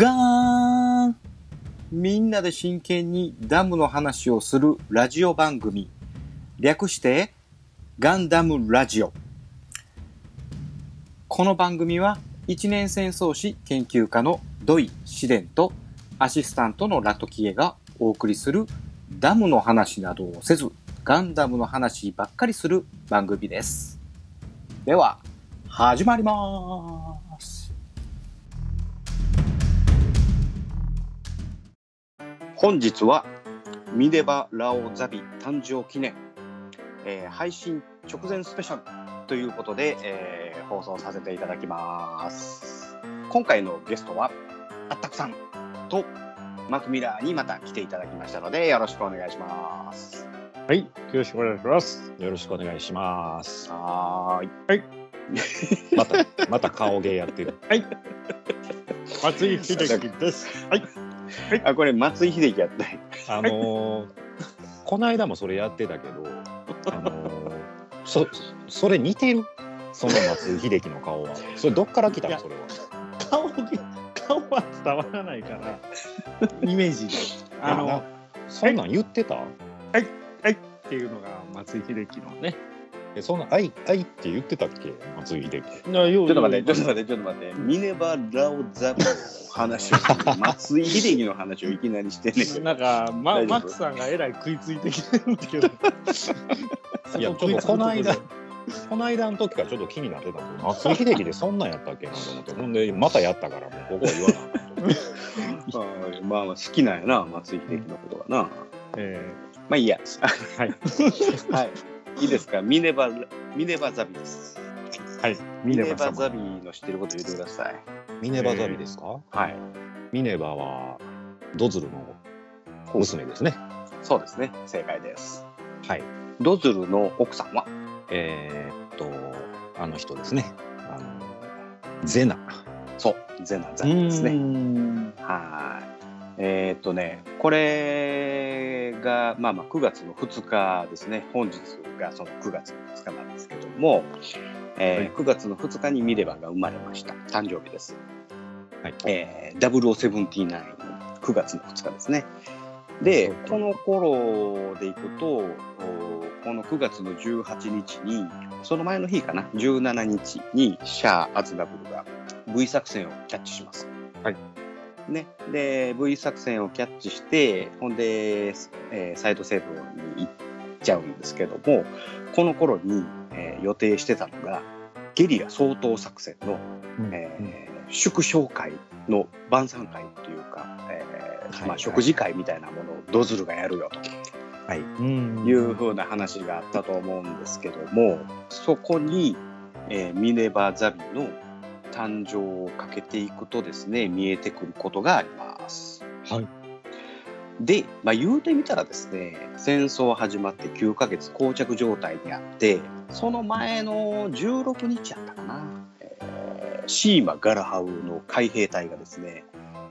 ガーン！みんなで真剣にダムの話をするラジオ番組。略して、ガンダムラジオ。この番組は、一年戦争史研究家の土井紫蓮とアシスタントのラトキエがお送りするダムの話などをせず、ガンダムの話ばっかりする番組です。では、始まります。本日はミネバ・ラオザビ誕生記念、配信直前スペシャルということで、放送させていただきます。今回のゲストはアッタクさんとマクミラーにまた来ていただきましたので、よろしくお願いします。はい、よろしくお願いします。よろしくお願いします。はい。また顔芸やってる。はい。松井秀喜です。はい。はい、あ、これ松井秀喜やったね。この間もそれやってたけど、それ似てる、その松井秀喜の顔は。それどっから来たの、それは。顔は伝わらないからイメージで。そんなん言ってた？はいはいっていうのが松井秀喜のね。そんな愛って言ってたっけ、松井秀喜。ちょっと待って、ミネバ・ラオザビの話を松井秀喜の話をいきなりしてんねんけど、なんか、マックさんがえらい食いついてきてるんだけどいや、この間の時からちょっと気になってたけど、松井秀喜でそんなんやったっけなと思って、ほんでまたやったからもうここは言わないとまあ好きなんやな、松井秀喜のことはな。まあいいや、はいいいですか、ミネバザビです。はい、ミネバザビの知ってること言ってください。ミネバザビですか？はい。ミネバはドズルの娘ですね。そうですね、正解です。はい。ドズルの奥さんはあの人ですね。ゼナ。そう、ゼナザビですね。はい。これがまあ9月の2日ですね。本日がその9月の2日なんですけども、9月の2日にミネバが生まれました。誕生日です。はい。0079の9月の2日ですね。でこの頃でいくと、この9月の18日に、その前の日かな、17日にシャア・アズナブルが V 作戦をキャッチします。はいね、で V 作戦をキャッチして、ほんで、サイドセブンに行っちゃうんですけども、この頃に、予定してたのがゲリラ掃討作戦の、祝勝会の晩餐会というか、まあ、食事会みたいなものをドズルがやるよと、はい、いうふうな話があったと思うんですけども、そこに、ミネバザビの誕生をかけていくとですね、見えてくることがあります。はい。で、まあ、言うてみたらですね、戦争始まって9ヶ月膠着状態にあって、その前の16日やったかな、シーマ・ガラハウの海兵隊がですね、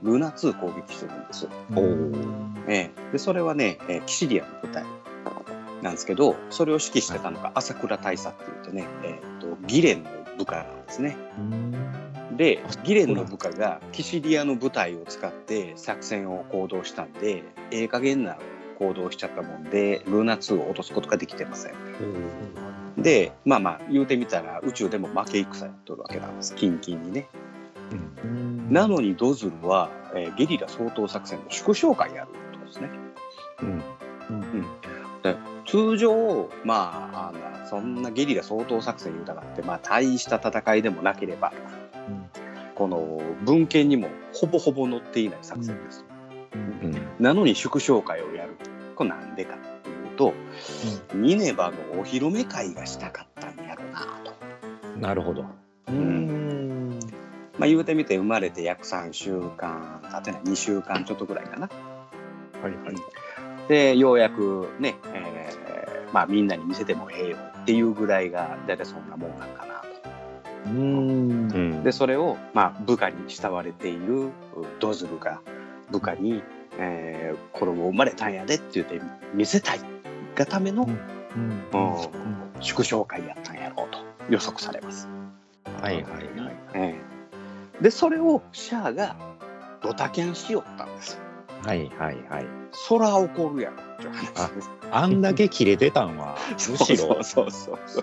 ルナ2攻撃してるんですよ。でそれはね、キシリアの部隊なんですけど、それを指揮してたのが朝倉大佐って言ってね、ギレンの部下なんですね。でギレンの部下がキシリアの部隊を使って作戦を行動したんで、加減な行動しちゃったもんで、ルーナ2を落とすことができてません。でまあ言うてみたら宇宙でも負け戦やっとるわけなんです、キンキンにね。なのにドズルは、ゲリラ掃討作戦の祝勝会やるってことですね。通常、まあ、そんなゲリラ掃討作戦いうたかって、まあ、大した戦いでもなければ、この文献にもほぼほぼ載っていない作戦です。なのに祝勝会をやる、これなんでかっていうと、ミネバのお披露目会がしたかったんやろうなと。なるほど。まあ、言うてみて生まれて約3週間経てない、2週間ちょっとぐらいかな。はいはい。でようやくね、まあ、みんなに見せてもええよっていうぐらいが大体そんなもんなんかなと。でそれを、まあ、部下に慕われているドズルが部下に、子供生まれたんやでって言って見せたいがための祝勝会やったんやろうと予測されます。はいはいはい。でそれをシャアがドタキャンしよったんですよ。はいはいはい。そら怒るやろっていう話です。あんだけ切れてたんはむしろ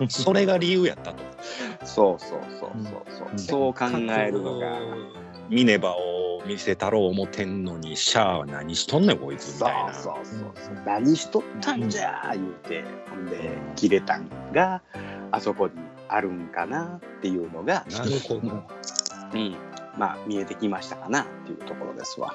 それが理由やったと。そうそうそうそう、うん、そう考えるのがミネバを見せたろう思てんのにシャア何しとんねんこいつみたいな。そうそうそう、うん、何しとったんじゃ言うて、ほんで切れたんがあそこにあるんかなっていうのが、なるほど、うん、まあ見えてきましたかなっていうところですわ。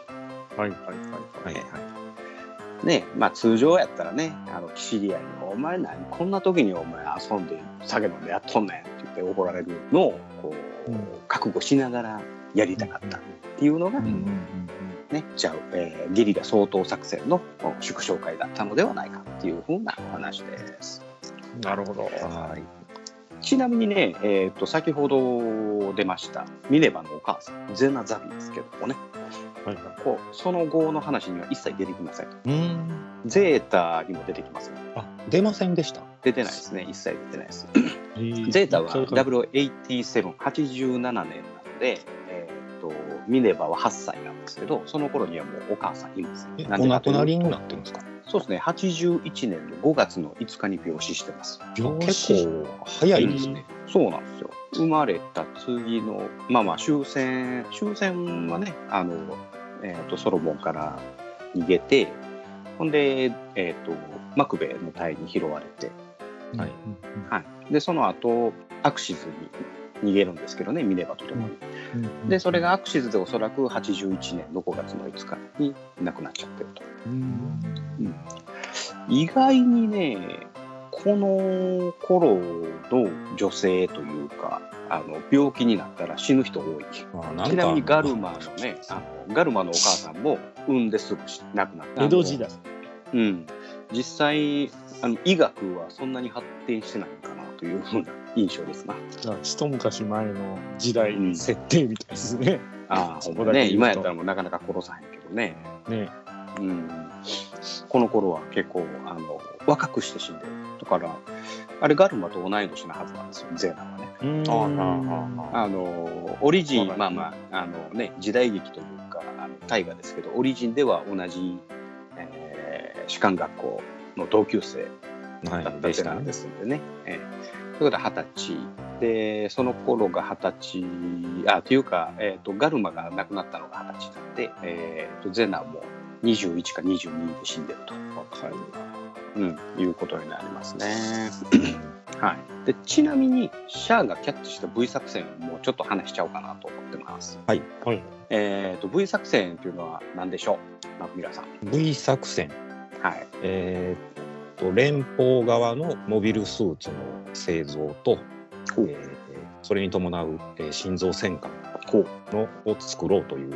はいはいはいはいはい。ね、まあ通常やったらね、知り合いに「お前何こんな時にお前遊んで酒飲んでやっとんねん」って言って怒られるのをこう、うん、覚悟しながらやりたかったっていうのが、うんうんうん、ね、じゃあ、ゲリラ掃討作戦の祝勝会だったのではないかっていうふうな話です。なるほど。はい、ちなみにね、先ほど出ましたミネバのお母さんゼナ・ザビですけどもね、はいはい、こうその後の話には一切出てきません。うん、ゼータにも出てきません。あ、出ませんでした。出てないですね、一切出てないですゼータは0087、87年なので、ミネバは8歳なんですけど、その頃にはもうお母さんいますね。お亡くなりになってるんですか。そうですね、81年の5月の5日に病死してます。結構早いですね。そうなんですよ。生まれた次の、まあまあ終戦はね、ソロモンから逃げて、ほんで、マクベの隊に拾われて、はいはい、でその後アクシズに逃げるんですけどね、ミネバと共に。でそれがアクシズでおそらく81年の5月の5日に亡くなっちゃってると。うん、うん、意外にねこの頃の女性というか病気になったら死ぬ人多い。ちなみにガルマのねガルマのお母さんも産んですぐ亡くなった。江戸時代。うん、実際医学はそんなに発展してないかなというふうな印象ですな。一昔前の時代に設定みたいですね。ああ、そこだね。今やったらもうなかなか殺さへんけどね。ね、うん、この頃は結構若くして死んでる。だからあれガルマと同い年のはずなんですよ、ゼーナはね。オリジン、まあまあね、時代劇というか大河ですけど、オリジンでは同じ、士官学校の同級生だったゼーナですんでね。ということは20歳で、その頃が20歳、あというか、ガルマが亡くなったのが20歳なんで、ゼーナも21か22で死んでると、うん、いうことになりますね、はい、でちなみにシャアがキャッチした V 作戦もちょっと話しちゃおうかなと思ってます。はい、はい、V 作戦というのは何でしょう、マクミラさん。 V 作戦、はい、連邦側のモビルスーツの製造と、それに伴う、心臓戦艦を作ろうという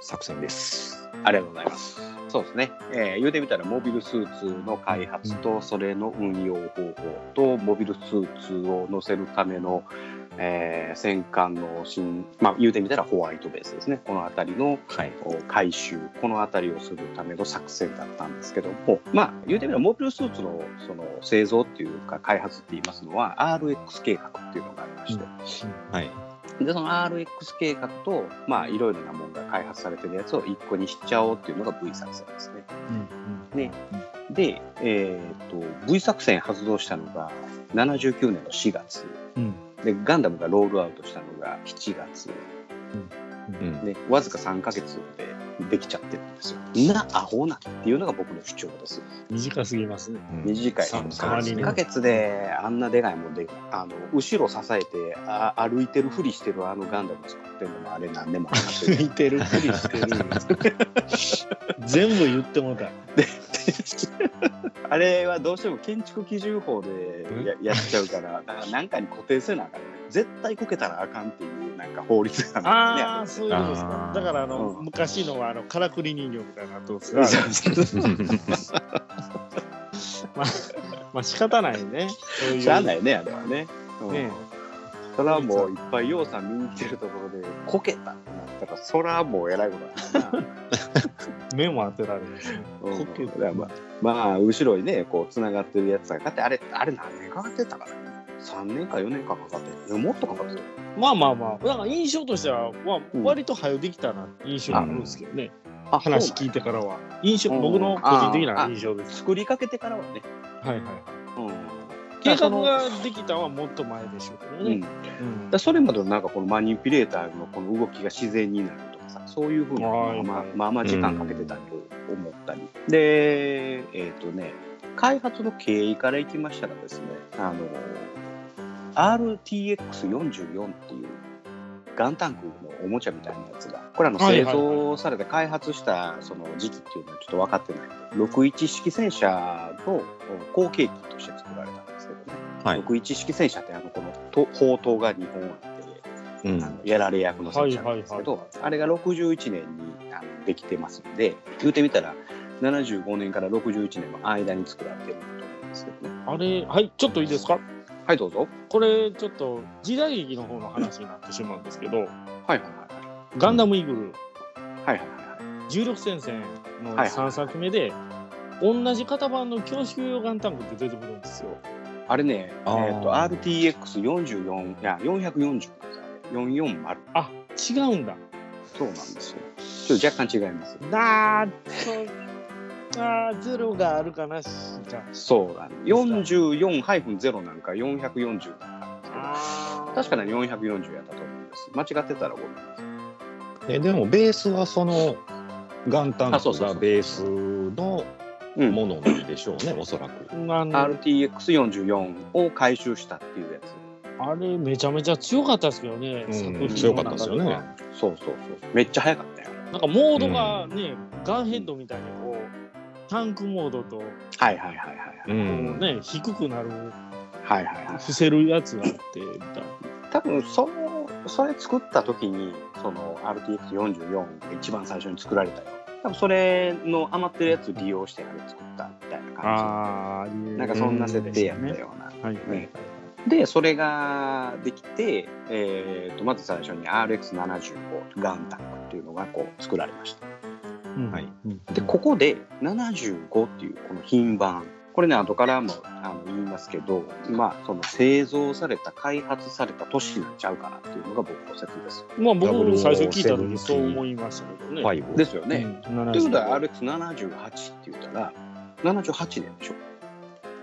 作戦です。ありがとうございます。そうですね、言うてみたらモビルスーツの開発とそれの運用方法と、モビルスーツを乗せるための、戦艦のまあ、言うてみたらホワイトベースですね、この辺りの、はい、回収、この辺りをするための作戦だったんですけども、まあ、言うてみたらモビルスーツの、その製造っていうか開発って言いますのは RX 計画っていうのがありまして、うん、はい、でその RX 計画と、まあいろいろなものが開発されてるやつを1個にしちゃおうっていうのが V 作戦ですね。うんうん、で、V 作戦発動したのが79年の4月、うん、でガンダムがロールアウトしたのが7月、うんうん、でわずか3ヶ月でできちゃってるんですよ。なアホなっていうのが僕の主張です。短すぎますね。短い、3ヶ月であんなでかいもんで、後ろ支えて歩いてるふりしてるガンダム作ってるのもあれ何でも歩いてるふりしてる全部言ってもらったあれはどうしても建築基準法でやっちゃうから何かに固定せなあかん、絶対こけたらあかんっていうなんか法律があるんですね。ああ、そういうことですか。だからうん、昔のはからくり人形みたいなとこがある。まあ仕方ないね。しゃあないね、あれはね。ね、それはもういっぱいようさん見に来てるところでこけたってなったら、それはもうえらいことだな。目も当てられるんですね。まあ後ろにねこうつながってるやつがあって、あれ何年かかってたからね。3年か4年かかってもっとかかってる。まあまあまあ、だから印象としては、まあ、割と早できたな印象があるんですけどね、うん、話聞いてからは印象、うん、僕の個人的な印象です。作りかけてからはね、はいはい、うん、計画ができたはもっと前でしょうけどね、うんうん、だそれまでのなんかこのマニピュレーターのこの動きが自然になるとかさ、そういうふうにまあ時間かけてたと思ったり、うん、で開発の経緯からいきましたらですね、RTX-44 っていうガンタンクのおもちゃみたいなやつが、これ製造されて開発したその時期っていうのはちょっと分かってない、61式戦車の後継機として作られたんですけどね、はい、61式戦車ってこの砲塔が2本あって、うん、やられ役の戦車なんですけど、はいはいはい、あれが61年にできてますので、言うてみたら75年から61年の間に作られてると思うんですけどね。あれ、はい、ちょっといいですか。はい、どうぞ。これちょっと時代劇の方の話になってしまうんですけど、はいはいはい、ガンダムイーグル、うん、はいはいはい、重力戦線の3作目で、はいはい、同じ型番の強襲用ガンタンクって出てくるんですよ。あれね、RTX44 いや440、440。あ、違うんだ。そうなんですよ。ちょっと若干違います。ゼロがあるかな。そうだね、44-0 なんか440なんか、確かに440やったと思うんです。間違ってたらごめんなさい。でもベースはその元旦がベースのものでしょうね、うん、おそらくRTX-44 を回収したっていうやつ。あれめちゃめちゃ強かったですけどね、うん、強かったですよね。そうそうそう、めっちゃ速かったよ。なんかモードがね、うん、ガンヘッドみたいにこうタンクモードと、はいはいはいはい、うん、ね、低くなる、はいはいはい、伏せるやつがあってみたいな。多分それ作った時にその RTX-44 が一番最初に作られたよ。多分それの余ってるやつ利用してあれ作ったみたいな感じ、なんかそんな設定やったような、ね、はいはいはい、でそれができて、まず最初に RX75 ガンタンクっていうのがこう作られました。はい、でここで75っていうこの品番、これね後からも言いますけど、まあその製造された開発された年になっちゃうかなっていうのが僕の説です。まあ僕も最初聞いた時そう思いましたけどね。5ですよね。ということは RX78 って言ったら78年でしょ。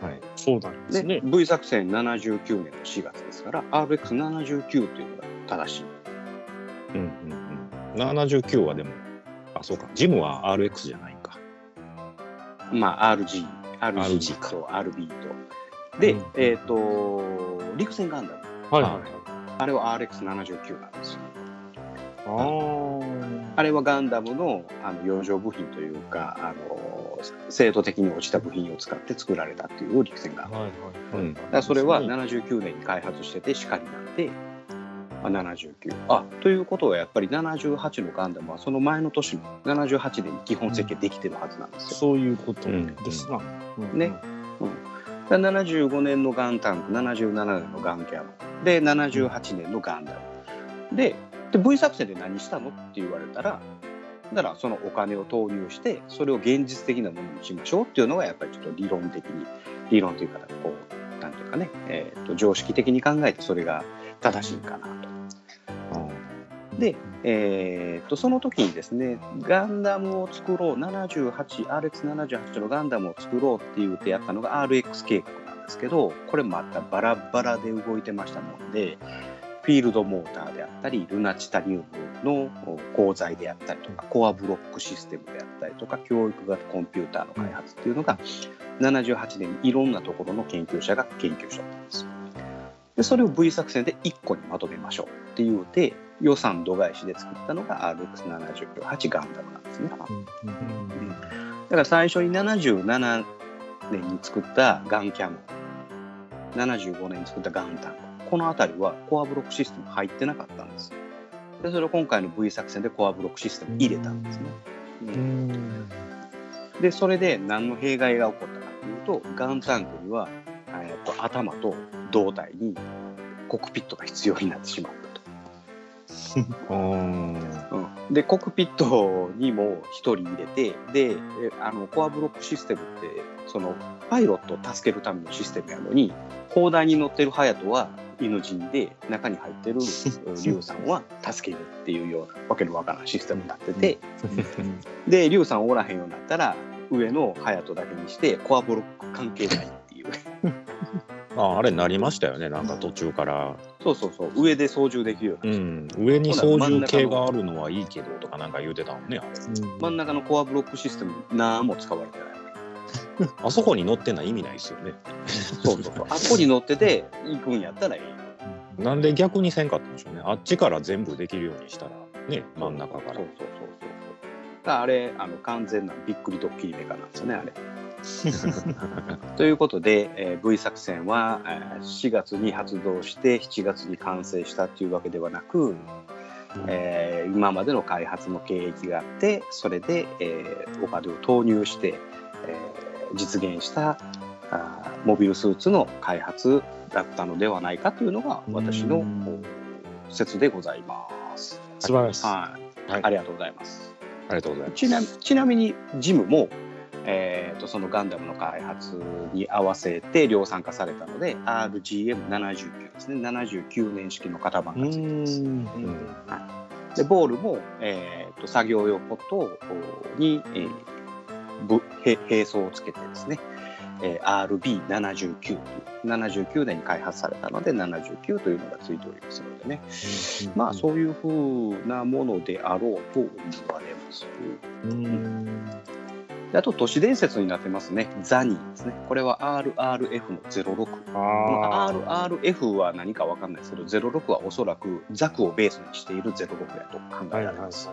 はい、そうなんですね。V 作戦79年の4月ですから RX79 っていうのが正しい。うんうんうん。79はでも。あ、そうか、ジムは RX じゃないか。まあ RG と RB とで、うん、陸戦ガンダム、はいはいはい、あれは RX79 なんですよ。あれはガンダムの養生部品というか精度的に落ちた部品を使って作られたっていう陸戦ガンダム、はいはいはい、だからそれは79年に開発しててしかりなんで79。あ、ということはやっぱり78のガンダムはその前の年の78年に基本設計できてるはずなんですよ、うん、そういうことですな、うん、ね、うん、75年のガンタンク、77年のガンキャノンで78年のガンダム で V 作戦で何したのって言われたら、だからそのお金を投入してそれを現実的なものにしましょうっていうのがやっぱりちょっと理論というかこうなんていうかね、常識的に考えてそれが正しいかなと。で、その時にですね、ガンダムを作ろう、RX78 のガンダムを作ろうって言ってやったのが RX 計画なんですけど、これまたバラバラで動いてましたもんで、フィールドモーターであったりルナチタリウムの鋼材であったりとかコアブロックシステムであったりとか教育型コンピューターの開発っていうのが78年にいろんなところの研究者が研究したんです。でそれを V 作戦で1個にまとめましょうっていうて予算度外視で作ったのが RX78 ガンダムなんですね、うんうん、だから最初に77年に作ったガンキャノン、75年に作ったガンタンク、この辺りはコアブロックシステム入ってなかったんです。でそれを今回の V 作戦でコアブロックシステム入れたんですね、うんうん、でそれで何の弊害が起こったかっていうと、ガンタンクには頭と胴体にコックピットが必要になってしまったと。うん、でコックピットにも1人入れて、でコアブロックシステムってそのパイロットを助けるためのシステムやのに、砲台に乗ってるハヤトは犬人で中に入ってるリュウさんは助けるっていうようなわけのわからないシステムになってて、でリュウさんおらへんようになったら上のハヤトだけにしてコアブロック関係ないっていうあれなりましたよね、なんか途中から、うん、そう上で操縦できるような、うん、上に操縦系があるのはいいけどとかなんか言うてたもんね、あれ、うん、真ん中のコアブロックシステム何も使われてないあそこに乗ってない意味ないですよねそうあそこに乗ってて行くんやったらいいなんで逆にせんかったんでしょうね、あっちから全部できるようにしたらね、真ん中から。あれ完全なびっくりドッキリメカなんですよねあれということで、V 作戦は4月に発動して7月に完成したっていうわけではなく、今までの開発の経歴があって、それで、お金を投入して、実現したモビルスーツの開発だったのではないかというのが私の説でございます。素晴らしい。はい、ありがとうございます。ありがとうございます。ちなみにジムも、そのガンダムの開発に合わせて量産化されたので RGM79 ですね、79年式の型番がついてます。でボールも、作業用ポットに、並走をつけてですね、RB79 79年に開発されたので79というのがついておりますのでね、まあそういうふうなものであろうと思われます。あと都市伝説になってますね、ザニーですね。これは RRF の06。RRF は何か分かんないですけど、06はおそらくザクをベースにしている06だと考えられます。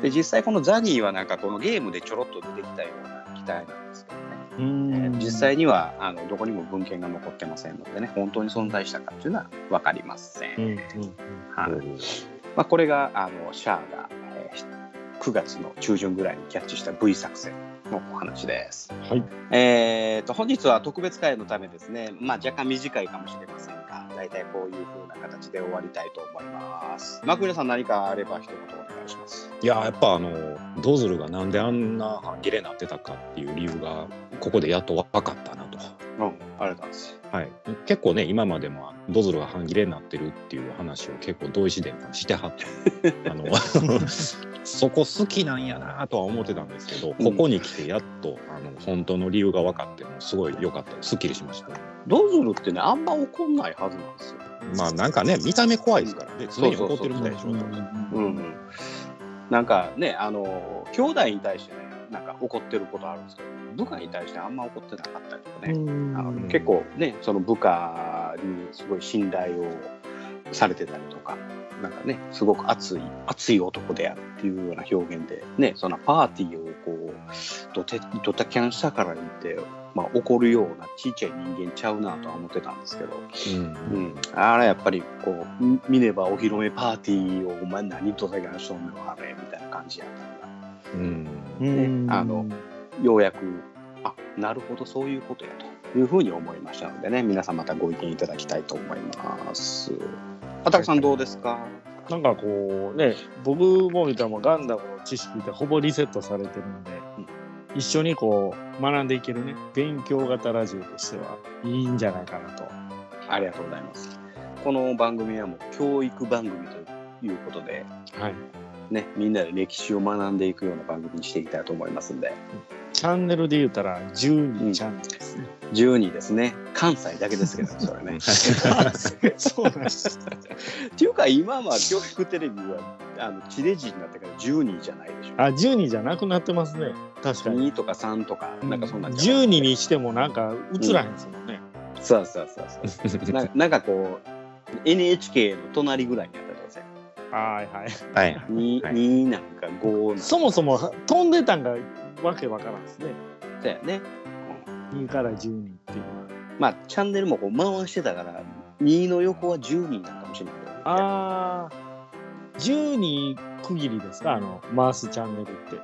で実際このザニーはなんかこのゲームでちょろっと出てきたような機体なんですけどね、実際にはどこにも文献が残ってませんのでね、本当に存在したかっていうのは分かりません。これがシャアが9月の中旬ぐらいにキャッチした V 作戦のお話です。はい、本日は特別会のためですね、まあ、若干短いかもしれませんが、大体こういう風な形で終わりたいと思います。マクレさん、何かあれば一言お願いします。いや、やっぱドズルがなんであんな半切れになってたかっていう理由がここでやっと分かったなと。ありがとうございます。はい、結構ね、今までもドズルが半切れになってるっていう話を結構同意でしてはってそこ好きなんやなとは思ってたんですけど、ここに来てやっと本当の理由が分かって、すごい良かった、すっきりしました。ドズルってね、あんま怒んないはずなんですよ。まあなんかね、見た目怖いですからね、常に怒ってるみたいでしょ。なんかね、兄弟に対してね、なんか怒ってることあるんですけど、部下に対してあんま怒ってなかったりとかね、結構ね、その部下にすごい信頼をされてたりとか。なんかね、すごく熱い男であるっていうような表現で、ね、そのパーティーをこうドタキャンしたからにって、まあ、怒るようなちっちゃい人間ちゃうなとは思ってたんですけど、あれやっぱりこう見ればお披露目パーティーをお前何ドタキャンしとんのあれみたいな感じやったのが、ようやくあ、なるほどそういうことやというふうに思いましたのでね、皆さんまたご意見いただきたいと思います。畑さんどうですか？なんかこうね、僕も見たもガンダムの知識ってほぼリセットされてるんで、一緒にこう学んでいけるね、勉強型ラジオとしてはいいんじゃないかなと。ありがとうございます。この番組はもう教育番組ということで、ね、みんなで歴史を学んでいくような番組にしていきたいと思いますんで。チャンネルで言うたら12チャンネルですね。12ですね。関西だけですけど、それね。そうなんです。っていうか今は教育テレビは地デジになってから12じゃないでしょう。あ、12じゃなくなってますね。確かに。2とか3とかなんかそんな。12にしてもなんか映らへんですもんね。そう。なんかこう NHK の隣ぐらいにあったりとかせん。2なんか5なんか。そもそも飛んでたんが。わけわからんですね。そうやね。2から12っていうのは。まあチャンネルもこう回してたから2の横は12なんかもしれない。ああ、12区切りですか、回すチャンネルって。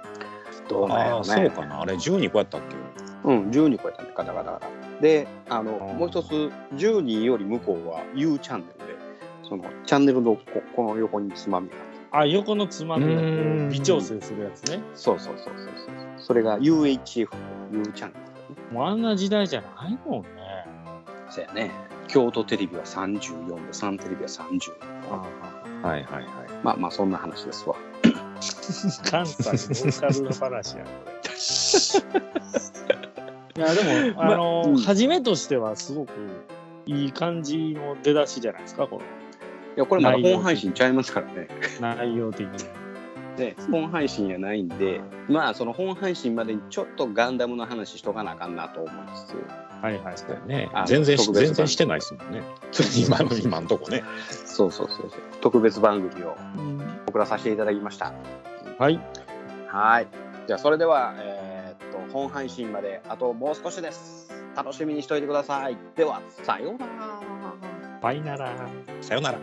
どうなんやろね。そうかな、あれ12個やったっけ？12個やったね、ガタガタガタ。でもう一つ12より向こうは U チャンネルで、そのチャンネルの この横につまみがある。横のつまみを微調整するやつね。そうそうそうそう。それが UHF というチャンネル、ね、もうあんな時代じゃないもんね。そうやね。京都テレビは34で、サンテレビは30。あ、はいはいはい。まあまあそんな話ですわ。関西ローカルの話やね。いやでも初めとしてはすごくいい感じの出だしじゃないですかこれ。いやこれまだ本配信ちゃいますからね。内容的に。で本配信やないんで、まあその本配信までにちょっとガンダムの話しとかなあかんなと思いつつ。はいはいそうだね。全然してないですもんね。今のとこね。そうそうそうそう。特別番組を送らさせていただきました。はい。はい。じゃあそれでは、本配信まであともう少しです。楽しみにしておいてください。ではさようなら。バイなら。さようなら。